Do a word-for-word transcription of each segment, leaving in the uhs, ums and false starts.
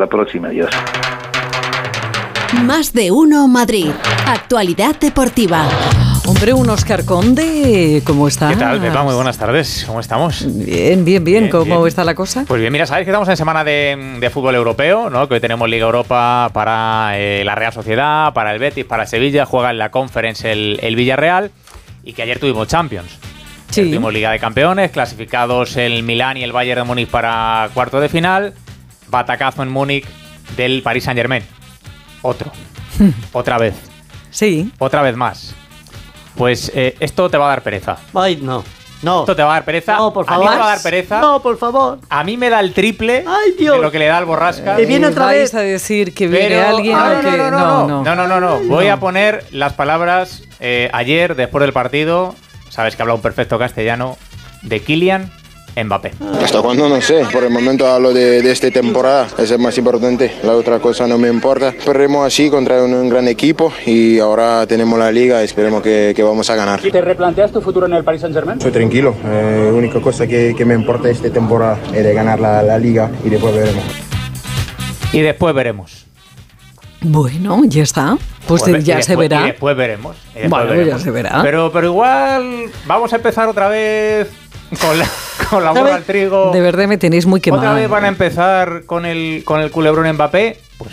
la próxima, adiós. Más de uno Madrid. Actualidad deportiva. Hombre, un Óscar Conde, ¿cómo está? ¿Qué tal, Pepa? Muy buenas tardes, ¿cómo estamos? Bien, bien, bien, bien ¿cómo bien. está la cosa? Pues bien, mira, sabéis que estamos en semana de, de fútbol europeo, ¿no? Que hoy tenemos Liga Europa para eh, la Real Sociedad, para el Betis, para Sevilla, juega en la Conference el, el Villarreal, y que ayer tuvimos Champions. Sí. Ayer tuvimos Liga de Campeones, clasificados el Milán y el Bayern de Múnich para cuarto de final, batacazo en Múnich del Paris Saint-Germain. Otro, otra vez. Sí. Otra vez más. Pues eh, esto te va a dar pereza. Ay, no. No. Esto te va a dar pereza. No, por favor. A mí me va a dar pereza. No, por favor. A mí me da el triple Ay, Dios. de lo que le da al Borrascas. Que viene otra vez a decir que viene Pero, alguien ah, no, que... No, no, no, no. No, no, no, no. Ay, Voy no. a poner las palabras eh, ayer, después del partido, sabes que habla un perfecto castellano, de Kylian Mbappé. Hasta cuándo no sé, por el momento hablo de, de esta temporada, es el más importante, la otra cosa no me importa. Perdemos así contra un, un gran equipo y ahora tenemos la liga, esperemos que, que vamos a ganar. ¿Te replanteas tu futuro en el Paris Saint-Germain? Soy tranquilo, la eh, única cosa que, que me importa esta temporada es de ganar la, la liga y después veremos. Y después veremos. Bueno, ya está. Pues bueno, ya después, se verá. Y después veremos. Y después bueno, veremos. ya se verá. Pero, pero igual vamos a empezar otra vez con la... Con la bola al trigo. De verdad me tenéis muy quemado. ¿Otra vez van a empezar con el, con el culebrón Mbappé? Pues,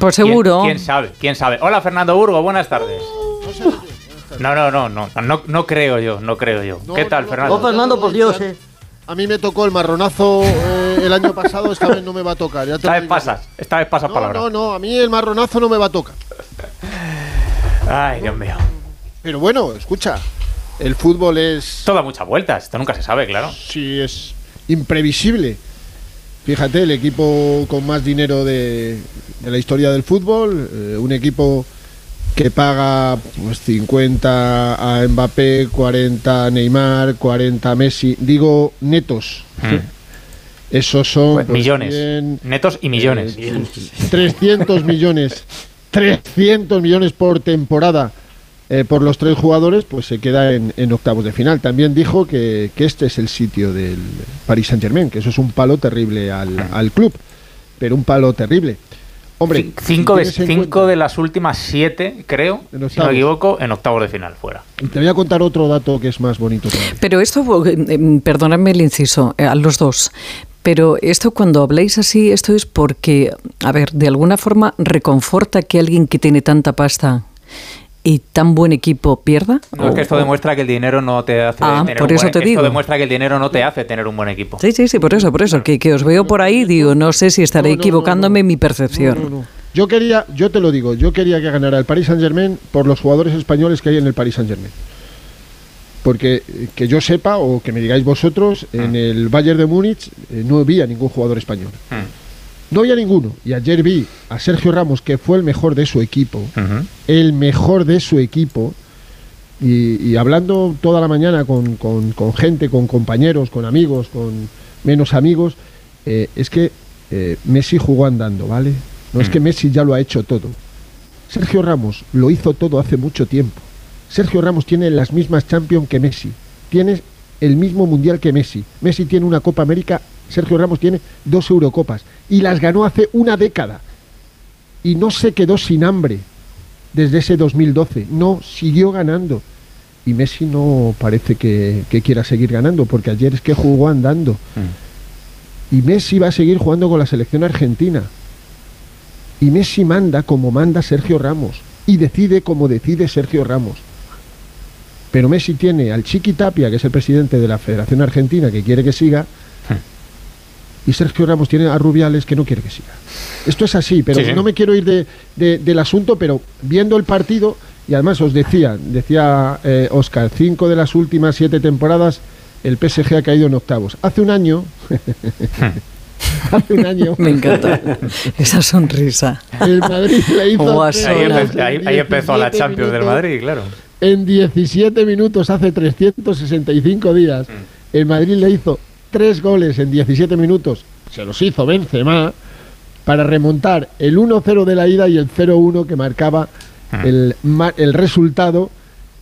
pues seguro. ¿quién, quién sabe, quién sabe. Hola, Fernando Burgos, buenas tardes. No, no, no, no, no, no creo yo, no creo yo. No, ¿Qué tal, no, Fernando? No, Fernando, por Dios, eh. A mí me tocó el marronazo eh, el año pasado, esta vez no me va a tocar. Ya te esta vez pasas, esta vez pasas no, palabra. No, no, a mí el marronazo no me va a tocar. Ay, Dios mío. Pero bueno, escucha. El fútbol es... Todo da muchas vueltas, esto nunca se sabe, claro. Sí, es imprevisible. Fíjate, el equipo con más dinero de, de la historia del fútbol, eh, un equipo que paga pues, cincuenta a Mbappé, cuarenta a Neymar, cuarenta a Messi, digo netos. Mm. ¿Sí? Esos son... Pues, millones, cien, netos y millones. Eh, trescientos millones, trescientos millones por temporada. Eh, por los tres jugadores, pues se queda en, en octavos de final. También dijo que, que este es el sitio del Paris Saint-Germain, que eso es un palo terrible al, al club, pero un palo terrible. Hombre, cinco, si de, cinco de las últimas siete, creo, si no me equivoco, en octavos de final fuera. Y te voy a contar otro dato que es más bonito. Pero esto, perdóname el inciso, a los dos. Pero esto cuando habláis así, esto es porque, a ver, de alguna forma reconforta que alguien que tiene tanta pasta y tan buen equipo pierda. No, es que esto demuestra que el dinero no te hace ah, tener por un eso buen, te digo. Esto demuestra que el dinero no te hace tener un buen equipo. Sí, sí, sí, por eso, por eso. Que, que os veo por ahí, digo, no sé si estaré no, no, equivocándome no, no, no. mi percepción. No, no, no. Yo quería, yo te lo digo, yo quería que ganara el Paris Saint-Germain por los jugadores españoles que hay en el Paris Saint-Germain. Porque que yo sepa, o que me digáis vosotros, mm. en el Bayern de Múnich eh, no había ningún jugador español. Mm. No había ninguno. Y ayer vi a Sergio Ramos, que fue el mejor de su equipo, uh-huh. el mejor de su equipo, y, y hablando toda la mañana con, con, con gente, con compañeros, con amigos, con menos amigos, eh, es que eh, Messi jugó andando, ¿vale? No uh-huh. es que Messi ya lo ha hecho todo. Sergio Ramos lo hizo todo hace mucho tiempo. Sergio Ramos tiene las mismas Champions que Messi. Tiene el mismo Mundial que Messi. Messi tiene una Copa América. Sergio Ramos tiene dos Eurocopas y las ganó hace una década y no se quedó sin hambre desde ese dos mil doce, no, siguió ganando, y Messi no parece que, que quiera seguir ganando, porque ayer es que jugó andando mm. y Messi va a seguir jugando con la selección argentina, y Messi manda como manda Sergio Ramos y decide como decide Sergio Ramos. Pero Messi tiene al Chiqui Tapia, que es el presidente de la Federación Argentina, que quiere que siga. Y Sergio Ramos tiene a Rubiales, que no quiere que siga. Esto es así, pero sí, no me quiero ir de, de, del asunto, pero viendo el partido, y además os decía, decía eh, Óscar, cinco de las últimas siete temporadas el P S G ha caído en octavos. Hace un año... hace un año... Me encanta esa sonrisa. El Madrid la hizo... Ahí, ahí empezó la Champions minutos, del Madrid, claro. En diecisiete minutos, hace trescientos sesenta y cinco días, mm. el Madrid le hizo... tres goles en diecisiete minutos, se los hizo Benzema, para remontar el uno cero de la ida y el cero uno que marcaba el, el resultado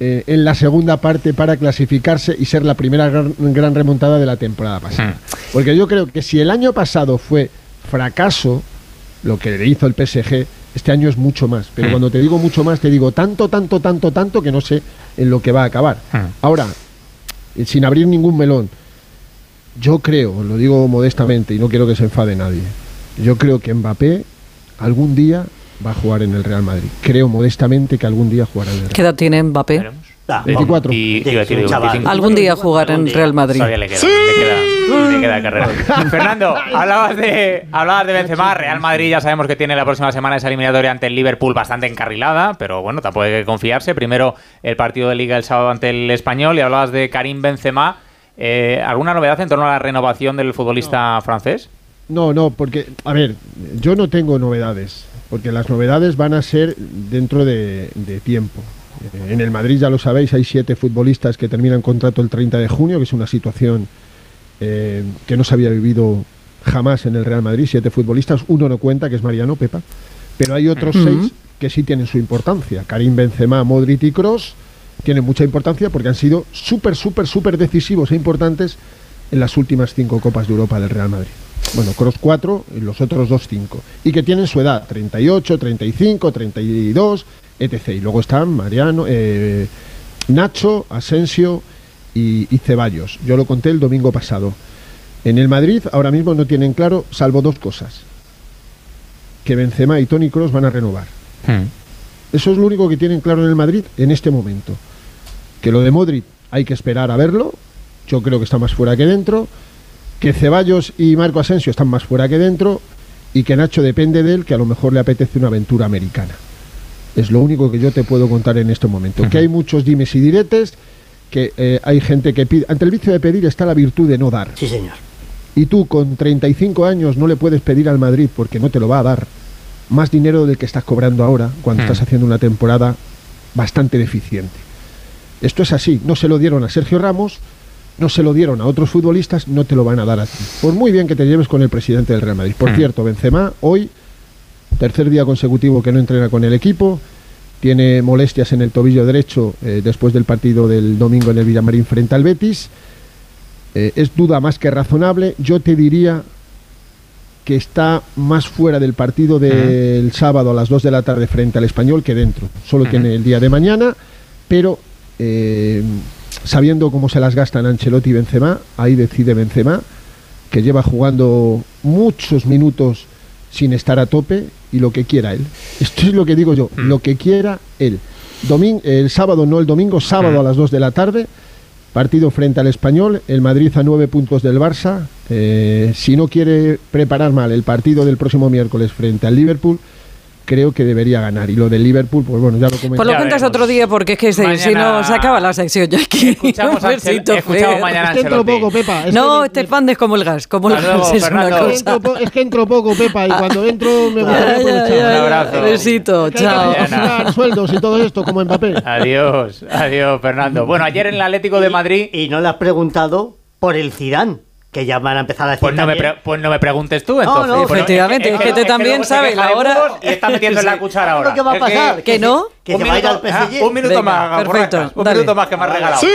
eh, en la segunda parte para clasificarse y ser la primera gran, gran remontada de la temporada pasada. Porque yo creo que si el año pasado fue fracaso, lo que le hizo el P S G este año es mucho más. Pero mm. cuando te digo mucho más, te digo tanto, tanto, tanto, tanto, que no sé en lo que va a acabar. Mm. Ahora, sin abrir ningún melón, yo creo, lo digo modestamente y no quiero que se enfade nadie, yo creo que Mbappé algún día va a jugar en el Real Madrid. Creo modestamente que algún día jugará en el Real Madrid. ¿Qué edad tiene Mbappé? veinticuatro. Y, y, y, y, chaval. Algún día jugar en Real Madrid. Le queda, ¡sí! le queda, le queda carrera. Fernando, hablabas de, hablabas de Benzema. Real Madrid ya sabemos que tiene la próxima semana esa eliminatoria ante el Liverpool bastante encarrilada, pero bueno, tampoco hay que confiarse. Primero el partido de Liga el sábado ante el Español, y hablabas de Karim Benzema. Eh, ¿Alguna novedad en torno a la renovación del futbolista no. francés? No, no, porque, a ver, yo no tengo novedades, porque las novedades van a ser dentro de, de tiempo. En el Madrid, ya lo sabéis, hay siete futbolistas que terminan contrato el treinta de junio, que es una situación eh, que no se había vivido jamás en el Real Madrid. Siete futbolistas, uno no cuenta, que es Mariano, Pepa, pero hay otros uh-huh. seis que sí tienen su importancia. Karim Benzema, Modric y Kroos tienen mucha importancia porque han sido súper, súper, súper decisivos e importantes en las últimas cinco Copas de Europa del Real Madrid. Bueno, Kroos cuatro, y los otros dos cinco. Y que tienen su edad, treinta y ocho, treinta y cinco, treinta y dos... etcétera. Y luego están Mariano, eh, Nacho, Asensio y, y Ceballos. Yo lo conté el domingo pasado. En el Madrid ahora mismo no tienen claro, salvo dos cosas: que Benzema y Toni Kroos van a renovar. hmm. Eso es lo único que tienen claro en el Madrid en este momento. Que lo de Modric hay que esperar a verlo. Yo creo que está más fuera que dentro. Que Ceballos y Marco Asensio están más fuera que dentro. Y que Nacho depende de él, que a lo mejor le apetece una aventura americana. Es lo único que yo te puedo contar en este momento. Uh-huh. Que hay muchos dimes y diretes, que eh, hay gente que pide... Ante el vicio de pedir está la virtud de no dar. Sí, señor. Y tú, con treinta y cinco años, no le puedes pedir al Madrid, porque no te lo va a dar, más dinero del que estás cobrando ahora, cuando uh-huh. estás haciendo una temporada bastante deficiente. Esto es así. No se lo dieron a Sergio Ramos, no se lo dieron a otros futbolistas, no te lo van a dar a ti. Por muy bien que te lleves con el presidente del Real Madrid. Por uh-huh. cierto, Benzema, hoy... tercer día consecutivo que no entrena con el equipo, tiene molestias en el tobillo derecho eh, después del partido del domingo en el Villamarín frente al Betis. Eh, es duda más que razonable. Yo te diría que está más fuera del partido del sábado a las dos de la tarde frente al Español que dentro. Solo tiene el día de mañana, pero eh, sabiendo cómo se las gastan Ancelotti y Benzema, ahí decide Benzema, que lleva jugando muchos minutos sin estar a tope, y lo que quiera él. Esto es lo que digo yo, mm. lo que quiera él. Doming- el sábado, no el domingo, sábado mm. a las dos de la tarde, partido frente al Español, el Madrid a nueve puntos del Barça. Eh, si no quiere preparar mal el partido del próximo miércoles frente al Liverpool, creo que debería ganar. Y lo del Liverpool, pues bueno, ya lo comenté. Pues lo cuentas otro día, porque es que mañana... si no se acaba la sección ya aquí. Escuchamos, un besito, Angel... escuchamos mañana es que entro poco, Pepa. Es no, que... este fan es como el gas, como el luego, gas es Fernando. Una cosa. Po- es que entro poco, Pepa, y cuando entro me voy a un abrazo. Besito, chao. Sueldos y todo esto como Mbappé. Adiós, adiós, Fernando. Bueno, ayer en el Atlético de Madrid... Y, y no le has preguntado por el Zidane, que ya van a empezar a decir pues no, me pre- pues no me preguntes tú, entonces. No, no, bueno, efectivamente, es, es, es, es que tú también sabes la hora... Y está metiendo en la cuchara ahora. ¿Qué va a pasar? ¿Que, que, ¿Que no? Que se va a ir al P S G. Ah, un minuto Venga, más, perfecto, Borrascas, un dale. minuto más que me has regalado. ¡Sí!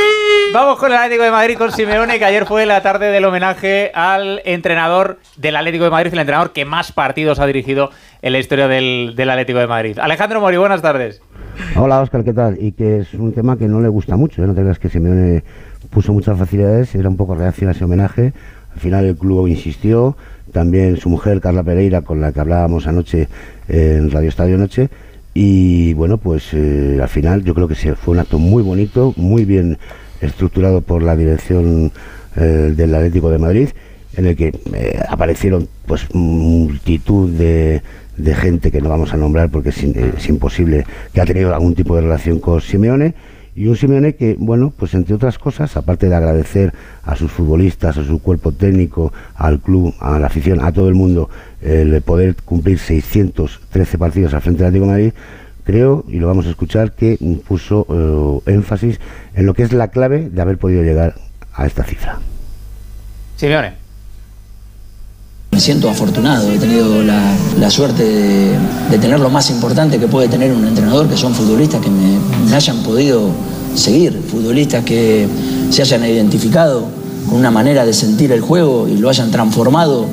Vamos con el Atlético de Madrid, con Simeone, que ayer fue la tarde del homenaje al entrenador del Atlético de Madrid, el entrenador que más partidos ha dirigido en la historia del, del Atlético de Madrid. Alejandro Mori, buenas tardes. Hola, Óscar, ¿qué tal? Y que es un tema que no le gusta mucho, ¿eh? No te creas que Simeone... puso muchas facilidades, era un poco reacción a ese homenaje. Al final el club insistió, también su mujer Carla Pereira, con la que hablábamos anoche en Radio Estadio Noche, y bueno, pues eh, al final yo creo que sí, fue un acto muy bonito, muy bien estructurado por la dirección eh, del Atlético de Madrid, en el que eh, aparecieron pues multitud de, de gente que no vamos a nombrar porque es, es imposible, que ha tenido algún tipo de relación con Simeone. Y un Simeone que, bueno, pues entre otras cosas, aparte de agradecer a sus futbolistas, a su cuerpo técnico, al club, a la afición, a todo el mundo, el poder cumplir seiscientos trece partidos al frente del Atlético de Madrid, creo, y lo vamos a escuchar, que puso eh, énfasis en lo que es la clave de haber podido llegar a esta cifra. Simeone. Me siento afortunado, he tenido la, la suerte de, de tener lo más importante que puede tener un entrenador, que son futbolistas que me, me hayan podido seguir, futbolistas que se hayan identificado con una manera de sentir el juego y lo hayan transformado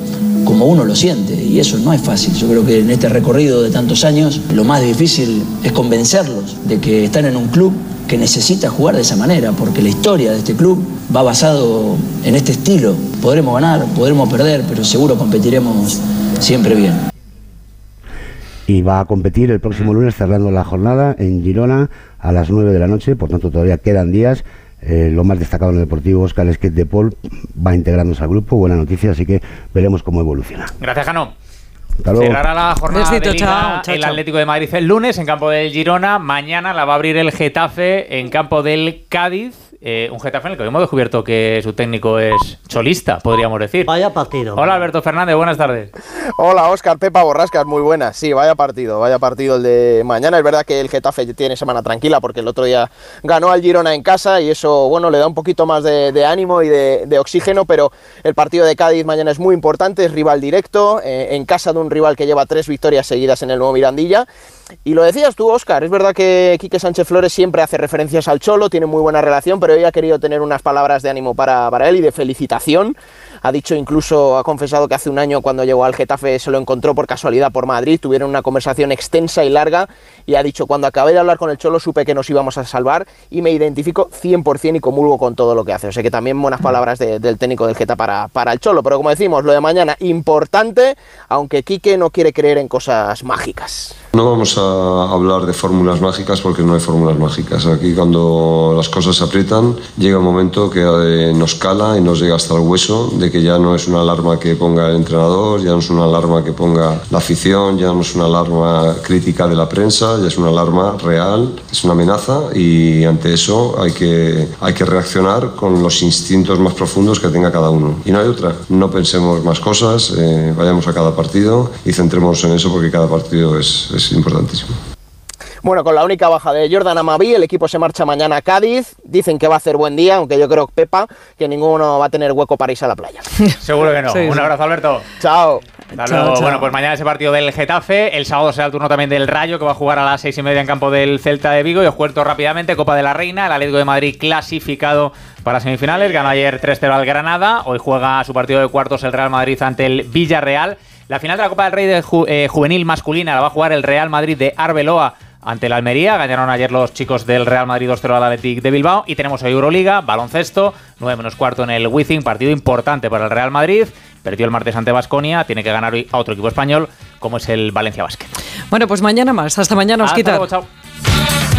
como uno lo siente. y eso no es fácil. Yo creo que en este recorrido de tantos años, lo más difícil es convencerlos de que están en un club que necesita jugar de esa manera, porque la historia de este club va basado en este estilo. Podremos ganar, podremos perder, pero seguro competiremos siempre bien. Y va a competir el próximo lunes, cerrando la jornada en Girona a las nueve de la noche, por tanto todavía quedan días. Eh, lo más destacado en el deportivo, Óscar, es que De Pol va integrándose al grupo, buena noticia, así que veremos cómo evoluciona. Gracias, Jano. Cerrará la jornada de Liga el Atlético de Madrid el lunes en campo del Girona. Mañana la va a abrir el Getafe en campo del Cádiz. Eh, un Getafe en el que hemos descubierto que su técnico es cholista, podríamos decir. Vaya partido. Hola, Alberto Fernández, buenas tardes. Hola, Óscar, Pepa Borrascas, muy buenas. Sí, vaya partido, vaya partido el de mañana. Es verdad que el Getafe tiene semana tranquila porque el otro día ganó al Girona en casa y eso, bueno, le da un poquito más de, de ánimo y de, de oxígeno, pero el partido de Cádiz mañana es muy importante, es rival directo, eh, en casa de un rival que lleva tres victorias seguidas en el Nuevo Mirandilla. Y lo decías tú, Óscar, es verdad que Quique Sánchez Flores siempre hace referencias al Cholo, tiene muy buena relación, pero hoy ha querido tener unas palabras de ánimo para, para él y de felicitación. Ha dicho, incluso ha confesado que hace un año cuando llegó al Getafe se lo encontró por casualidad por Madrid, tuvieron una conversación extensa y larga y ha dicho, cuando acabé de hablar con el Cholo supe que nos íbamos a salvar y me identifico cien por cien y comulgo con todo lo que hace. O sea que también buenas palabras de, del técnico del Getafe para, para el Cholo, pero como decimos, lo de mañana importante, aunque Quique no quiere creer en cosas mágicas. No vamos a hablar de fórmulas mágicas porque no hay fórmulas mágicas. Aquí cuando las cosas se aprietan llega un momento que nos cala y nos llega hasta el hueso de que ya no es una alarma que ponga el entrenador, ya no es una alarma que ponga la afición, ya no es una alarma crítica de la prensa, ya es una alarma real, es una amenaza y ante eso hay que, hay que reaccionar con los instintos más profundos que tenga cada uno. Y no hay otra. No pensemos más cosas, eh, vayamos a cada partido y centrémonos en eso porque cada partido es, es importantísimo. Bueno, con la única baja de Jordan Amabí, el equipo se marcha mañana a Cádiz. Dicen que va a hacer buen día, aunque yo creo, Pepa, que ninguno va a tener hueco para irse a la playa. Seguro que no. Sí, sí. Un abrazo, Alberto. Chao. Hasta chao, luego. Chao. Bueno, pues mañana ese partido del Getafe. El sábado será el turno también del Rayo, que va a jugar a las seis y media en campo del Celta de Vigo. Y os cuento rápidamente, Copa de la Reina, el Atlético de Madrid clasificado para semifinales. Ganó ayer tres cero al Granada. Hoy juega su partido de cuartos el Real Madrid ante el Villarreal. La final de la Copa del Rey de ju- eh, juvenil masculina la va a jugar el Real Madrid de Arbeloa ante la Almería. Ganaron ayer los chicos del Real Madrid dos cero al Athletic de Bilbao. Y tenemos hoy Euroliga, baloncesto, nueve menos cuarto en el Wizink, partido importante para el Real Madrid. Perdió el martes ante Baskonia, tiene que ganar hoy a otro equipo español como es el Valencia Basket. Bueno, pues mañana más. Hasta mañana, Óscar. Hasta luego, chao.